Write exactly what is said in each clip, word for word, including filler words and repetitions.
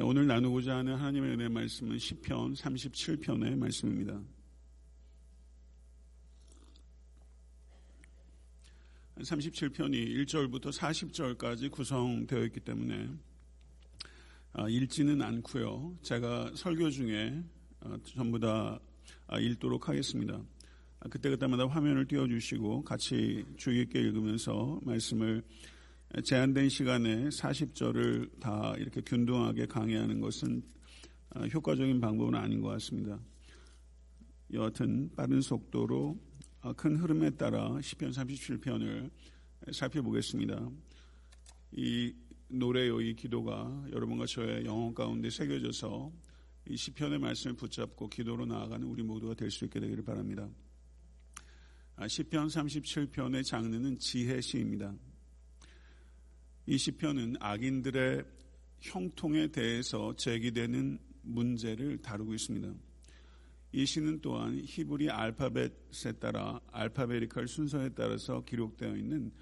오늘 나누고자 하는 하나님의 은혜 말씀은 시편 삼십칠 편의 말씀입니다. 삼십칠 편이 일 절부터 사십 절까지 구성되어 있기 때문에 읽지는 않고요, 제가 설교 중에 전부 다 읽도록 하겠습니다. 그때그때마다 화면을 띄워주시고 같이 주의 있게 읽으면서 말씀을, 제한된 시간에 사십 절을 다 이렇게 균등하게 강의하는 것은 효과적인 방법은 아닌 것 같습니다. 여하튼 빠른 속도로 큰 흐름에 따라 시편 삼십칠 편을 살펴보겠습니다. 이 노래요, 이 기도가 여러분과 저의 영혼 가운데 새겨져서 이 시편의 말씀을 붙잡고 기도로 나아가는 우리 모두가 될 수 있게 되기를 바랍니다. 시편 삼십칠 편의 장르는 지혜시입니다. 이 시편은 악인들의 형통에 대해서 제기되는 문제를 다루고 있습니다. 이 시는 또한 히브리 알파벳에 따라 알파베리컬 순서에 따라서 기록되어 있는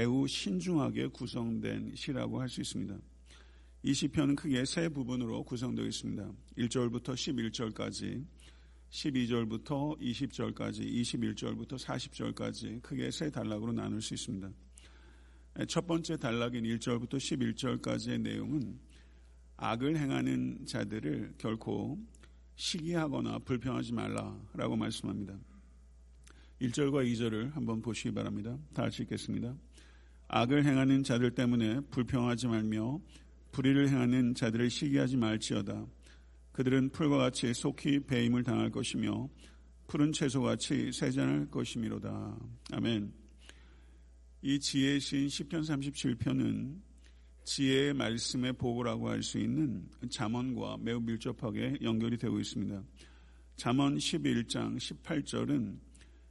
매우 신중하게 구성된 시라고 할 수 있습니다. 이 시편은 크게 세 부분으로 구성되어 있습니다. 일 절부터 십일 절까지, 십이 절부터 이십 절까지, 이십일 절부터 사십 절까지 크게 세 단락으로 나눌 수 있습니다. 첫 번째 단락인 일 절부터 십일 절까지의 내용은 악을 행하는 자들을 결코 시기하거나 불평하지 말라라고 말씀합니다. 일 절과 이 절을 한번 보시기 바랍니다. 다 같이 읽겠습니다. 악을 행하는 자들 때문에 불평하지 말며 불의를 행하는 자들을 시기하지 말지어다. 그들은 풀과 같이 속히 배임을 당할 것이며 푸른 채소같이 세잔할 것이미로다. 아멘. 이 지혜의 시인 시편 삼십칠 편은 지혜의 말씀의 보고라고 할 수 있는 잠언과 매우 밀접하게 연결이 되고 있습니다. 잠언 십일 장 십팔 절은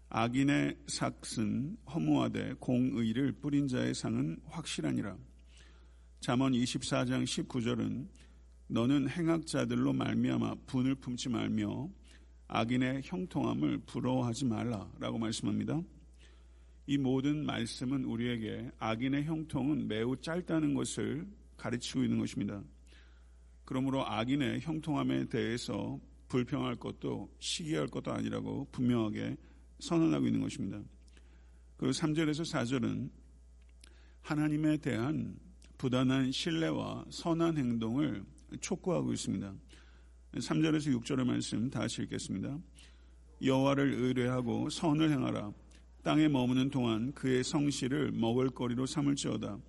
악인의 삭은 허무하되 공의를 뿌린 자의 상은 확실하니라. 잠언 이십사 장 십구 절은 너는 행악자들로 말미암아 분을 품지 말며 악인의 형통함을 부러워하지 말라라고 말씀합니다. 이 모든 말씀은 우리에게 악인의 형통은 매우 짧다는 것을 가르치고 있는 것입니다. 그러므로 악인의 형통함에 대해서 불평할 것도 시기할 것도 아니라고 분명하게 선언하고 있는 것입니다. 그리고 삼 절에서 사 절은 하나님에 대한 부단한 신뢰와 선한 행동을 촉구하고 있습니다. 삼 절에서 육 절의 말씀 다시 읽겠습니다. 여호와를 의뢰하고 선을 행하라. 땅에 머무는 동안 그의 성실을 먹을거리로 삼을지어다.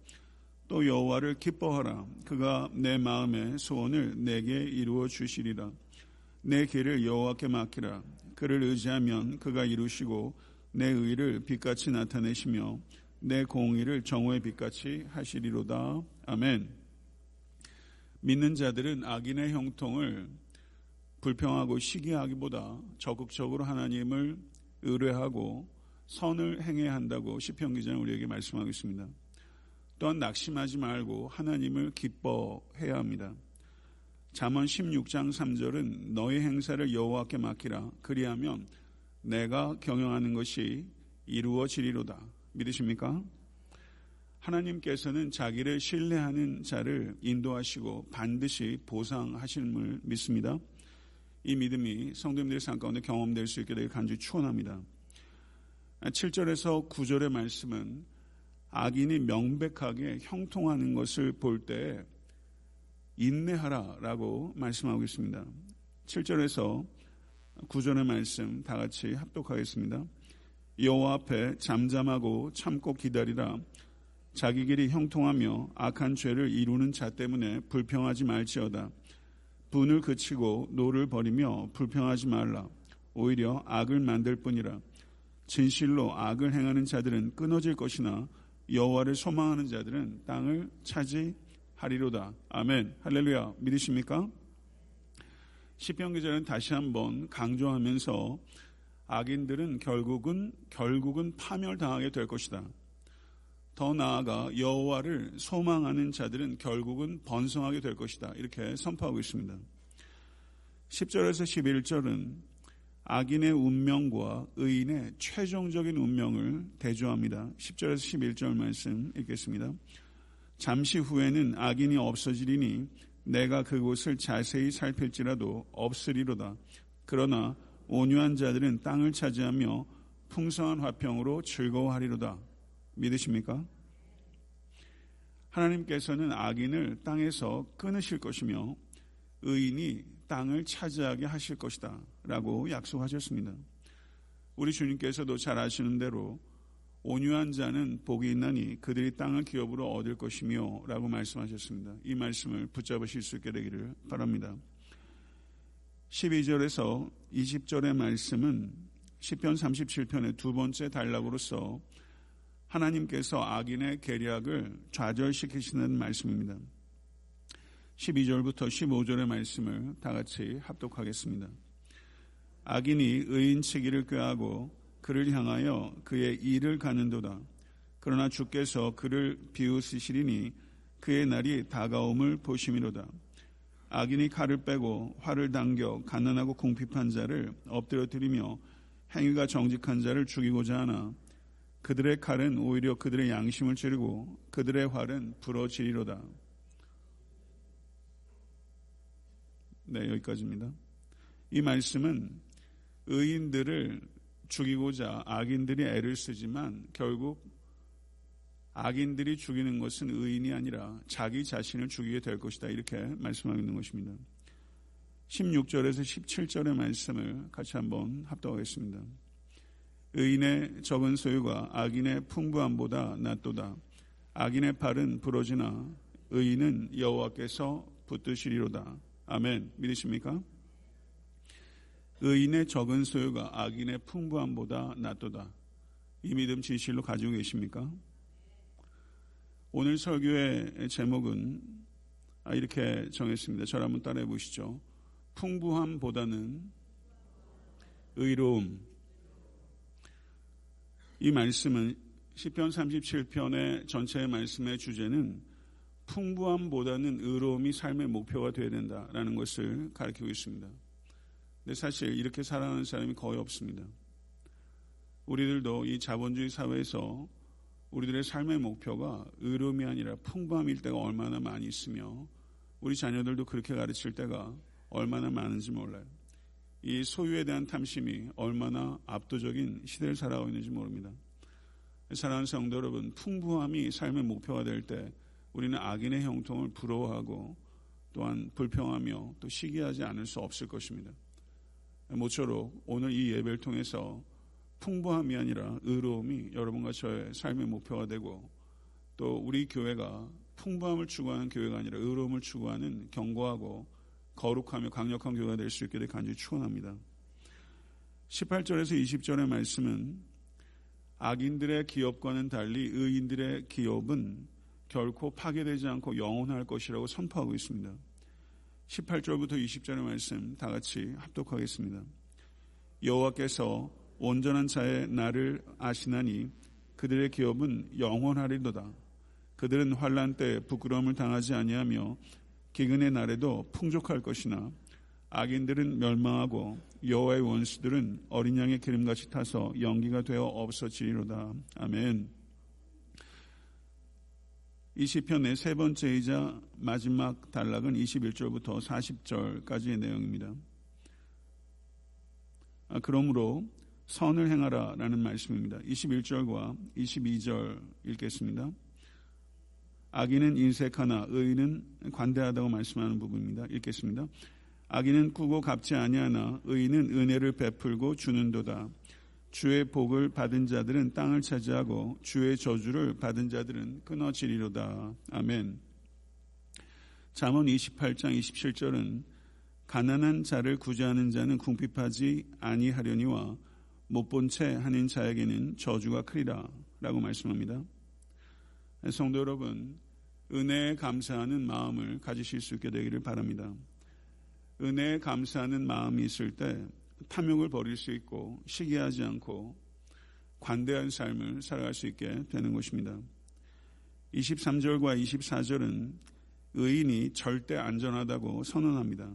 또 여호와를 기뻐하라. 그가 내 마음의 소원을 내게 이루어 주시리라. 내 길을 여호와께 맡기라. 그를 의지하면 그가 이루시고 내 의를 빛같이 나타내시며 내 공의를 정오의 빛같이 하시리로다. 아멘. 믿는 자들은 악인의 형통을 불평하고 시기하기보다 적극적으로 하나님을 의뢰하고 선을 행해야 한다고 시편 기자는 우리에게 말씀하고 있습니다. 또한 낙심하지 말고 하나님을 기뻐해야 합니다. 잠언 십육 장 삼 절은 너의 행사를 여호와께 맡기라. 그리하면 내가 경영하는 것이 이루어지리로다. 믿으십니까? 하나님께서는 자기를 신뢰하는 자를 인도하시고 반드시 보상하심을 믿습니다. 이 믿음이 성도님들의 삶 가운데 경험될 수 있게 되길 간절히 축원합니다. 칠 절에서 구 절의 말씀은 악인이 명백하게 형통하는 것을 볼 때 인내하라라고 말씀하고 있습니다. 칠 절에서 구 절의 말씀 다 같이 합독하겠습니다. 여호와 앞에 잠잠하고 참고 기다리라. 자기 길이 형통하며 악한 죄를 이루는 자 때문에 불평하지 말지어다. 분을 그치고 노를 버리며 불평하지 말라. 오히려 악을 만들 뿐이라. 진실로 악을 행하는 자들은 끊어질 것이나 여호와를 소망하는 자들은 땅을 차지하리로다. 아멘. 할렐루야. 믿으십니까? 시편 기자는 다시 한번 강조하면서 악인들은 결국은 결국은 파멸당하게 될 것이다. 더 나아가 여호와를 소망하는 자들은 결국은 번성하게 될 것이다. 이렇게 선포하고 있습니다. 십 절에서 십일 절은 악인의 운명과 의인의 최종적인 운명을 대조합니다. 십 절에서 십일 절 말씀 읽겠습니다. 잠시 후에는 악인이 없어지리니 내가 그곳을 자세히 살필지라도 없으리로다. 그러나 온유한 자들은 땅을 차지하며 풍성한 화평으로 즐거워하리로다. 믿으십니까? 하나님께서는 악인을 땅에서 끊으실 것이며 의인이 땅을 차지하게 하실 것이다 라고 약속하셨습니다. 우리 주님께서도 잘 아시는 대로 온유한 자는 복이 있나니 그들이 땅을 기업으로 얻을 것이며 라고 말씀하셨습니다. 이 말씀을 붙잡으실 수 있게 되기를 바랍니다. 십이 절에서 이십 절의 말씀은 시편 삼십칠 편의 두 번째 단락으로서 하나님께서 악인의 계략을 좌절시키시는 말씀입니다. 십이 절부터 십오 절의 말씀을 다 같이 합독하겠습니다. 악인이 의인치기를 꾀하고 그를 향하여 그의 일을 가는도다. 그러나 주께서 그를 비웃으시리니 그의 날이 다가옴을 보심이로다. 악인이 칼을 빼고 활을 당겨 가난하고 궁핍한 자를 엎드려뜨리며 행위가 정직한 자를 죽이고자 하나 그들의 칼은 오히려 그들의 양심을 찌르고 그들의 활은 부러지리로다. 네, 여기까지입니다. 이 말씀은 의인들을 죽이고자 악인들이 애를 쓰지만 결국 악인들이 죽이는 것은 의인이 아니라 자기 자신을 죽이게 될 것이다 이렇게 말씀하고 있는 것입니다. 십육 절에서 십칠 절의 말씀을 같이 한번 합독하겠습니다. 의인의 적은 소유가 악인의 풍부함보다 낫도다. 악인의 팔은 부러지나 의인은 여호와께서 붙드시리로다. 아멘. 믿으십니까? 의인의 적은 소유가 악인의 풍부함보다 낫도다. 이 믿음 진실로 가지고 계십니까? 오늘 설교의 제목은 이렇게 정했습니다. 저를 한번 따라해 보시죠. 풍부함보다는 의로움. 이 말씀은 시편 삼십칠 편의 전체의 말씀의 주제는 풍부함보다는 의로움이 삶의 목표가 되어야 된다라는 것을 가르치고 있습니다. 근데 사실 이렇게 살아가는 사람이 거의 없습니다. 우리들도 이 자본주의 사회에서 우리들의 삶의 목표가 의로움이 아니라 풍부함일 때가 얼마나 많이 있으며 우리 자녀들도 그렇게 가르칠 때가 얼마나 많은지 몰라요. 이 소유에 대한 탐심이 얼마나 압도적인 시대를 살아가고 있는지 모릅니다. 사랑하는 성도 여러분, 풍부함이 삶의 목표가 될 때 우리는 악인의 형통을 부러워하고 또한 불평하며 또 시기하지 않을 수 없을 것입니다. 모쪼록 오늘 이 예배를 통해서 풍부함이 아니라 의로움이 여러분과 저의 삶의 목표가 되고 또 우리 교회가 풍부함을 추구하는 교회가 아니라 의로움을 추구하는 견고하고 거룩하며 강력한 교회가 될 수 있게 될 간절히 축원합니다. 십팔 절에서 이십 절의 말씀은 악인들의 기업과는 달리 의인들의 기업은 결코 파괴되지 않고 영원할 것이라고 선포하고 있습니다. 십팔 절부터 이십 절의 말씀 다 같이 합독하겠습니다. 여호와께서 온전한 자의 나를 아시나니 그들의 기업은 영원하리로다. 그들은 환난 때 부끄러움을 당하지 아니하며 기근의 날에도 풍족할 것이나 악인들은 멸망하고 여호와의 원수들은 어린 양의 기름같이 타서 연기가 되어 없어지리로다. 아멘. 이 시편의 세 번째이자 마지막 단락은 이십일 절부터 사십 절까지의 내용입니다. 아, 그러므로 선을 행하라 라는 말씀입니다. 이십일 절과 이십이 절 읽겠습니다. 악인은 인색하나 의인은 관대하다고 말씀하는 부분입니다. 읽겠습니다. 악인은 꾸고 갚지 아니하나 의인은 은혜를 베풀고 주는도다. 주의 복을 받은 자들은 땅을 차지하고 주의 저주를 받은 자들은 끊어지리로다. 아멘. 잠언 이십팔 장 이십칠 절은 가난한 자를 구제하는 자는 궁핍하지 아니하려니와 못 본 채 하는 자에게는 저주가 크리라 라고 말씀합니다. 성도 여러분, 은혜에 감사하는 마음을 가지실 수 있게 되기를 바랍니다. 은혜에 감사하는 마음이 있을 때 탐욕을 버릴 수 있고 시기하지 않고 관대한 삶을 살아갈 수 있게 되는 것입니다. 이십삼 절과 이십사 절은 의인이 절대 안전하다고 선언합니다.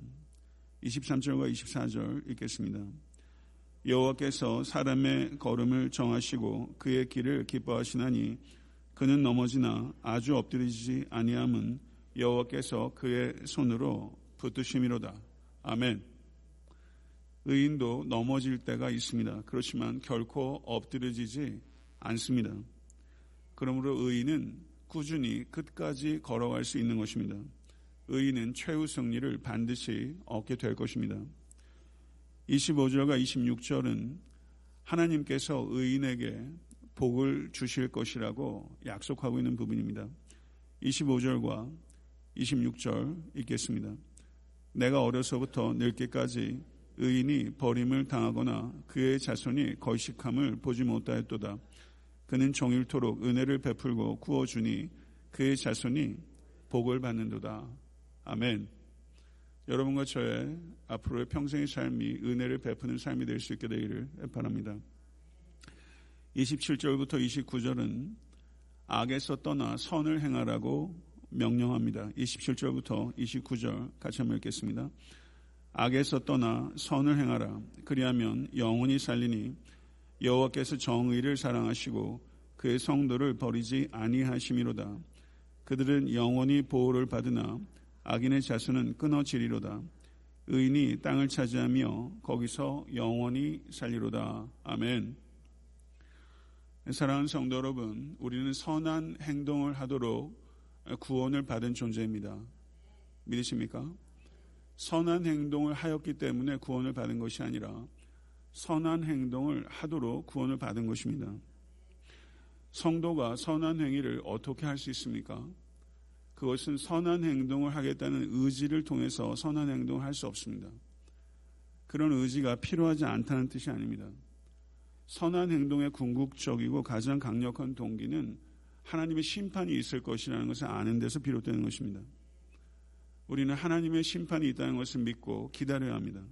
이십삼 절과 이십사 절 읽겠습니다. 여호와께서 사람의 걸음을 정하시고 그의 길을 기뻐하시나니 그는 넘어지나 아주 엎드리지 아니함은 여호와께서 그의 손으로 붙드심이로다. 아멘. 의인도 넘어질 때가 있습니다. 그렇지만 결코 엎드려지지 않습니다. 그러므로 의인은 꾸준히 끝까지 걸어갈 수 있는 것입니다. 의인은 최후 승리를 반드시 얻게 될 것입니다. 이십오 절과 이십육 절은 하나님께서 의인에게 복을 주실 것이라고 약속하고 있는 부분입니다. 이십오 절과 이십육 절 읽겠습니다. 내가 어려서부터 늙기까지 의인이 버림을 당하거나 그의 자손이 거식함을 보지 못하였도다. 그는 종일토록 은혜를 베풀고 구워주니 그의 자손이 복을 받는도다. 아멘. 여러분과 저의 앞으로의 평생의 삶이 은혜를 베푸는 삶이 될 수 있게 되기를 바랍니다. 이십칠 절부터 이십구 절은 악에서 떠나 선을 행하라고 명령합니다. 이십칠 절부터 이십구 절 같이 한번 읽겠습니다. 악에서 떠나 선을 행하라. 그리하면 영원히 살리니 여호와께서 정의를 사랑하시고 그의 성도를 버리지 아니하심이로다. 그들은 영원히 보호를 받으나 악인의 자수는 끊어지리로다. 의인이 땅을 차지하며 거기서 영원히 살리로다. 아멘. 사랑하는 성도 여러분, 우리는 선한 행동을 하도록 구원을 받은 존재입니다. 믿으십니까? 선한 행동을 하였기 때문에 구원을 받은 것이 아니라 선한 행동을 하도록 구원을 받은 것입니다. 성도가 선한 행위를 어떻게 할 수 있습니까? 그것은 선한 행동을 하겠다는 의지를 통해서 선한 행동을 할 수 없습니다. 그런 의지가 필요하지 않다는 뜻이 아닙니다. 선한 행동의 궁극적이고 가장 강력한 동기는 하나님의 심판이 있을 것이라는 것을 아는 데서 비롯되는 것입니다. 우리는 하나님의 심판이 있다는 것을 믿고 기다려야 합니다.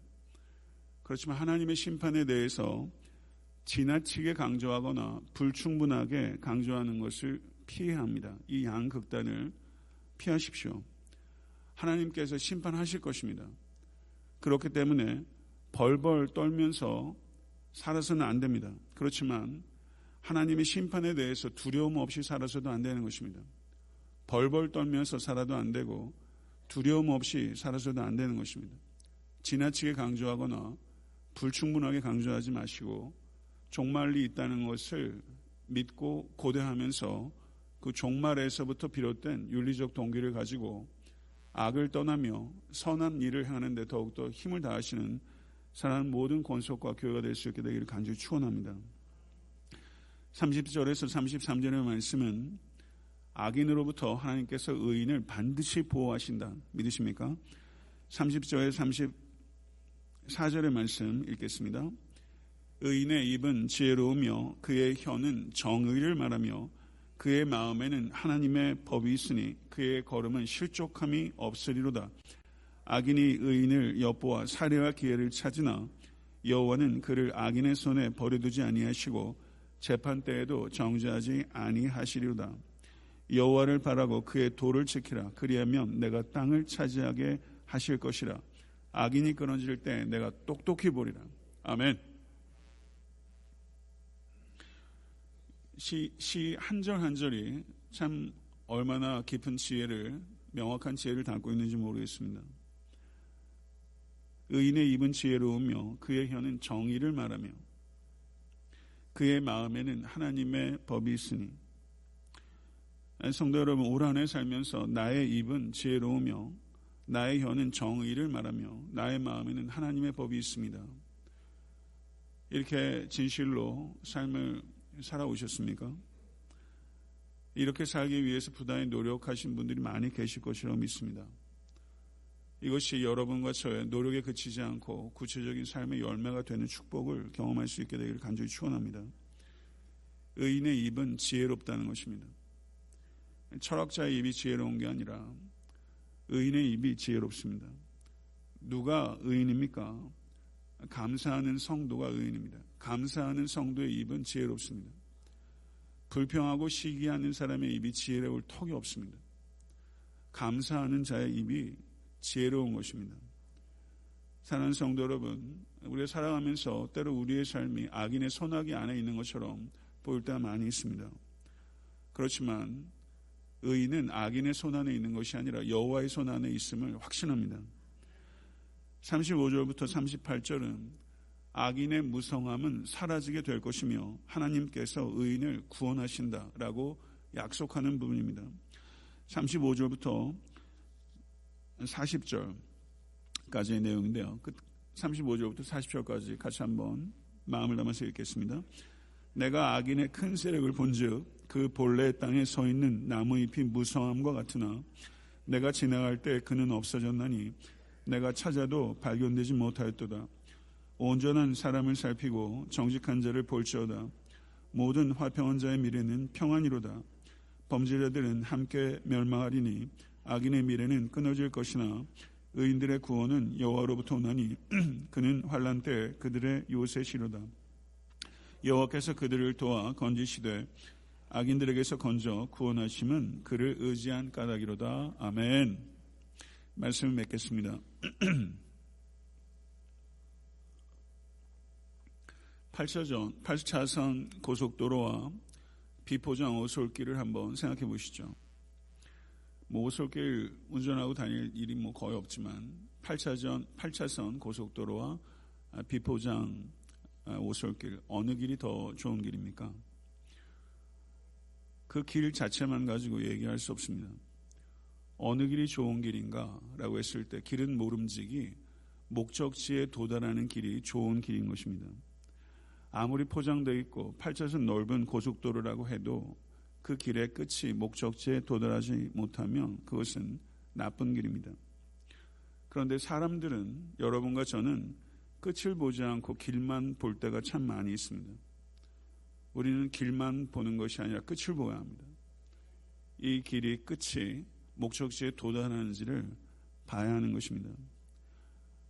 그렇지만 하나님의 심판에 대해서 지나치게 강조하거나 불충분하게 강조하는 것을 피해야 합니다. 이 양극단을 피하십시오. 하나님께서 심판하실 것입니다. 그렇기 때문에 벌벌 떨면서 살아서는 안 됩니다. 그렇지만 하나님의 심판에 대해서 두려움 없이 살아서도 안 되는 것입니다. 벌벌 떨면서 살아도 안 되고 두려움 없이 살아서도 안 되는 것입니다. 지나치게 강조하거나 불충분하게 강조하지 마시고 종말이 있다는 것을 믿고 고대하면서 그 종말에서부터 비롯된 윤리적 동기를 가지고 악을 떠나며 선한 일을 행하는 데 더욱더 힘을 다하시는 사랑하는 모든 권속과 교회가 될 수 있게 되기를 간절히 축원합니다. 삼십 절에서 삼십삼 절의 말씀은 악인으로부터 하나님께서 의인을 반드시 보호하신다. 믿으십니까? 삼십 절에서 삼십사 절의 말씀 읽겠습니다. 의인의 입은 지혜로우며 그의 혀는 정의를 말하며 그의 마음에는 하나님의 법이 있으니 그의 걸음은 실족함이 없으리로다. 악인이 의인을 엿보아 살해할 기회를 찾으나 여호와는 그를 악인의 손에 버려두지 아니하시고 재판 때에도 정죄하지 아니하시리로다. 여호와를 바라고 그의 도를 지키라. 그리하면 내가 땅을 차지하게 하실 것이라. 악인이 끊어질 때 내가 똑똑히 보리라. 아멘. 시, 시 한절 한절이 참 얼마나 깊은 지혜를, 명확한 지혜를 담고 있는지 모르겠습니다. 의인의 입은 지혜로우며 그의 혀는 정의를 말하며 그의 마음에는 하나님의 법이 있으니. 성도 여러분, 올 한 해 살면서 나의 입은 지혜로우며 나의 혀는 정의를 말하며 나의 마음에는 하나님의 법이 있습니다. 이렇게 진실로 삶을 살아오셨습니까? 이렇게 살기 위해서 부단히 노력하신 분들이 많이 계실 것이라고 믿습니다. 이것이 여러분과 저의 노력에 그치지 않고 구체적인 삶의 열매가 되는 축복을 경험할 수 있게 되기를 간절히 축원합니다. 의인의 입은 지혜롭다는 것입니다. 철학자의 입이 지혜로운 게 아니라 의인의 입이 지혜롭습니다. 누가 의인입니까? 감사하는 성도가 의인입니다. 감사하는 성도의 입은 지혜롭습니다. 불평하고 시기하는 사람의 입이 지혜로울 턱이 없습니다. 감사하는 자의 입이 지혜로운 것입니다. 사랑하는 성도 여러분, 우리가 살아가면서 때로 우리의 삶이 악인의 소나기 안에 있는 것처럼 보일 때가 많이 있습니다. 그렇지만 의인은 악인의 손안에 있는 것이 아니라 여호와의 손안에 있음을 확신합니다. 삼십오 절부터 삼십팔 절은 악인의 무성함은 사라지게 될 것이며 하나님께서 의인을 구원하신다라고 약속하는 부분입니다. 삼십오 절부터 사십 절까지의 내용인데요. 삼십오 절부터 사십 절까지 같이 한번 마음을 담아서 읽겠습니다. 내가 악인의 큰 세력을 본즉 그 본래의 땅에 서 있는 나무 잎이 무성함과 같으나 내가 지나갈 때 그는 없어졌나니 내가 찾아도 발견되지 못하였도다. 온전한 사람을 살피고 정직한 자를 볼지어다. 모든 화평한 자의 미래는 평안이로다. 범죄자들은 함께 멸망하리니 악인의 미래는 끊어질 것이나 의인들의 구원은 여호와로부터 오나니 그는 환난 때 그들의 요새시로다. 여호와께서 그들을 도와 건지시되 악인들에게서 건져 구원하심은 그를 의지한 까닭이로다. 아멘. 말씀을 맺겠습니다. 팔 차선, 팔 차선 고속도로와 비포장 오솔길을 한번 생각해 보시죠. 뭐 오솔길 운전하고 다닐 일이 뭐 거의 없지만 팔 차선, 팔 차선 고속도로와 비포장 오솔길, 어느 길이 더 좋은 길입니까? 그 길 자체만 가지고 얘기할 수 없습니다. 어느 길이 좋은 길인가 라고 했을 때 길은 모름지기 목적지에 도달하는 길이 좋은 길인 것입니다. 아무리 포장되어 있고 팔 차선 넓은 고속도로라고 해도 그 길의 끝이 목적지에 도달하지 못하면 그것은 나쁜 길입니다. 그런데 사람들은, 여러분과 저는 끝을 보지 않고 길만 볼 때가 참 많이 있습니다. 우리는 길만 보는 것이 아니라 끝을 보아야 합니다. 이 길이 끝이 목적지에 도달하는지를 봐야 하는 것입니다.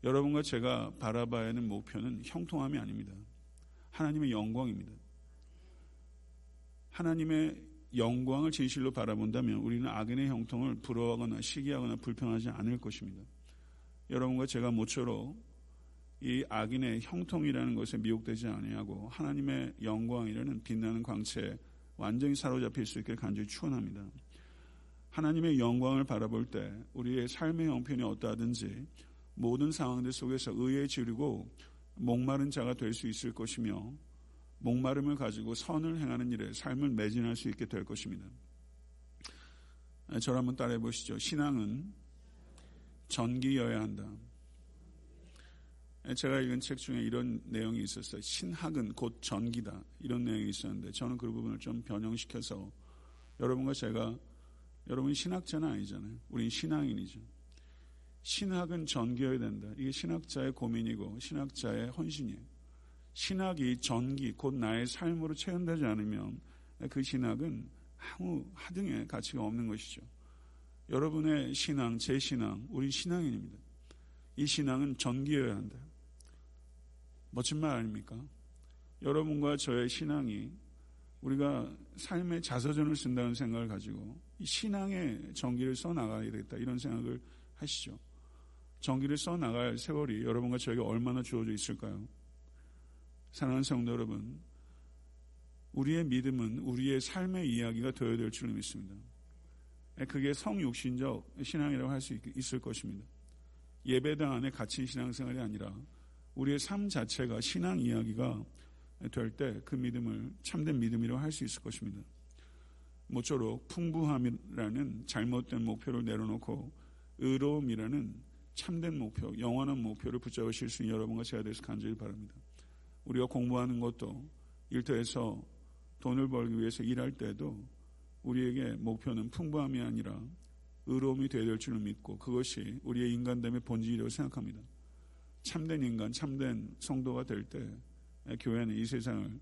여러분과 제가 바라봐야 하는 목표는 형통함이 아닙니다. 하나님의 영광입니다. 하나님의 영광을 진실로 바라본다면 우리는 악인의 형통을 부러워하거나 시기하거나 불평하지 않을 것입니다. 여러분과 제가 모쪼록 이 악인의 형통이라는 것에 미혹되지 아니하고 하나님의 영광이라는 빛나는 광채에 완전히 사로잡힐 수 있기를 간절히 축원합니다. 하나님의 영광을 바라볼 때 우리의 삶의 형편이 어떠하든지 모든 상황들 속에서 의에 지르고 목마른 자가 될 수 있을 것이며 목마름을 가지고 선을 행하는 일에 삶을 매진할 수 있게 될 것입니다. 저를 한번 따라해 보시죠. 신앙은 전기여야 한다. 제가 읽은 책 중에 이런 내용이 있었어요. 신학은 곧 전기다, 이런 내용이 있었는데 저는 그 부분을 좀 변형시켜서 여러분과 제가, 여러분이 신학자는 아니잖아요. 우린 신앙인이죠. 신학은 전기여야 된다. 이게 신학자의 고민이고 신학자의 헌신이에요. 신학이 전기, 곧 나의 삶으로 체험되지 않으면 그 신학은 아무 하등의 가치가 없는 것이죠. 여러분의 신앙, 제 신앙, 우린 신앙인입니다. 이 신앙은 전기여야 한다. 멋진 말 아닙니까? 여러분과 저의 신앙이, 우리가 삶의 자서전을 쓴다는 생각을 가지고 이 신앙의 전기를 써나가야 되겠다, 이런 생각을 하시죠. 전기를 써나갈 세월이 여러분과 저에게 얼마나 주어져 있을까요? 사랑하는 성도 여러분, 우리의 믿음은 우리의 삶의 이야기가 되어야 될 줄 믿습니다. 그게 성육신적 신앙이라고 할 수 있을 것입니다. 예배당 안에 갇힌 신앙생활이 아니라 우리의 삶 자체가 신앙 이야기가 될 때 그 믿음을 참된 믿음이라고 할 수 있을 것입니다. 모쪼록 풍부함이라는 잘못된 목표를 내려놓고 의로움이라는 참된 목표, 영원한 목표를 붙잡으실 수 있는 여러분과 제가 되어서 간절히 바랍니다. 우리가 공부하는 것도, 일터에서 돈을 벌기 위해서 일할 때도 우리에게 목표는 풍부함이 아니라 의로움이 되어야 될 줄을 믿고 그것이 우리의 인간됨의 본질이라고 생각합니다. 참된 인간, 참된 성도가 될 때 교회는 이 세상을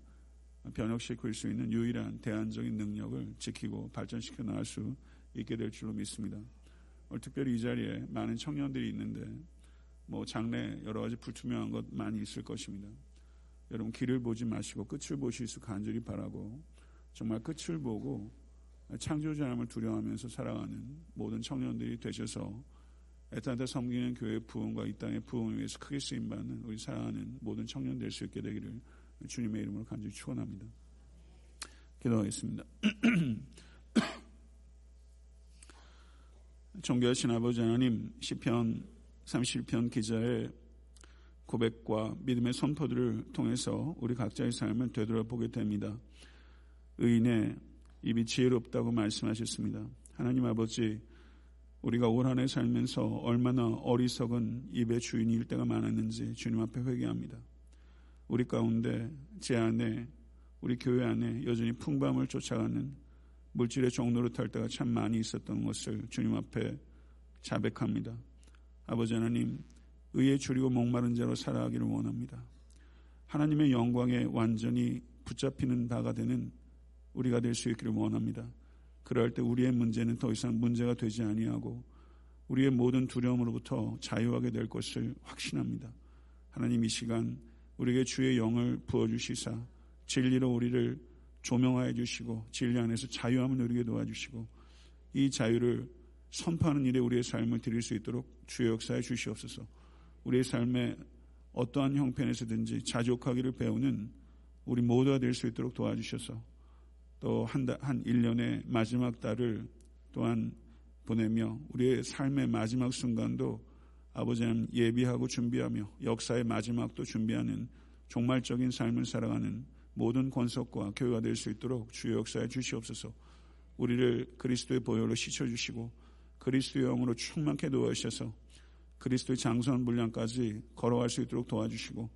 변혁시킬 수 있는 유일한 대안적인 능력을 지키고 발전시켜 나갈 수 있게 될 줄로 믿습니다. 오늘 특별히 이 자리에 많은 청년들이 있는데 뭐 장래 여러 가지 불투명한 것 많이 있을 것입니다. 여러분, 길을 보지 마시고 끝을 보실 수 간절히 바라고, 정말 끝을 보고 창조자 하나님을 두려워하면서 살아가는 모든 청년들이 되셔서 애타한테 섬기는 교회의 부흥과 이 땅의 부흥을 위해서 크게 쓰임받는 우리 사랑하는 모든 청년 될 수 있게 되기를 주님의 이름으로 간절히 축원합니다. 기도하겠습니다. 존귀하신 아버지 하나님, 시편 삼십일 편 기자의 고백과 믿음의 선포들을 통해서 우리 각자의 삶을 되돌아보게 됩니다. 의인의 입이 지혜롭다고 말씀하셨습니다. 하나님 아버지, 우리가 올 한 해 살면서 얼마나 어리석은 입의 주인일 때가 많았는지 주님 앞에 회개합니다. 우리 가운데, 제 안에, 우리 교회 안에 여전히 풍밤을 쫓아가는 물질의 종노릇할 때가 참 많이 있었던 것을 주님 앞에 자백합니다. 아버지 하나님, 의에 주리고 목마른 자로 살아가기를 원합니다. 하나님의 영광에 완전히 붙잡히는 바가 되는 우리가 될 수 있기를 원합니다. 그럴 때 우리의 문제는 더 이상 문제가 되지 아니하고 우리의 모든 두려움으로부터 자유하게 될 것을 확신합니다. 하나님, 이 시간 우리에게 주의 영을 부어주시사 진리로 우리를 조명하여 주시고 진리 안에서 자유함을 누리게 도와주시고 이 자유를 선포하는 일에 우리의 삶을 드릴 수 있도록 주의 역사에 주시옵소서. 우리의 삶의 어떠한 형편에서든지 자족하기를 배우는 우리 모두가 될 수 있도록 도와주셔서 또 한 한 일 년의 마지막 달을 또한 보내며 우리의 삶의 마지막 순간도 아버지는 예비하고 준비하며 역사의 마지막도 준비하는 종말적인 삶을 살아가는 모든 권속과 교회가 될 수 있도록 주의 역사에 주시옵소서. 우리를 그리스도의 보혈로 씻어주시고 그리스도의 영으로 충만케 도와주셔서 그리스도의 장성한 분량까지 걸어갈 수 있도록 도와주시고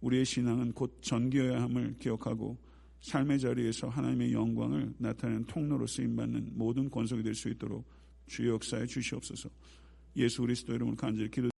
우리의 신앙은 곧 전기여야 함을 기억하고 삶의 자리에서 하나님의 영광을 나타내는 통로로 쓰임받는 모든 권속이 될 수 있도록 주의 역사에 주시옵소서. 예수 그리스도 이름으로 간절히 기도드립니다.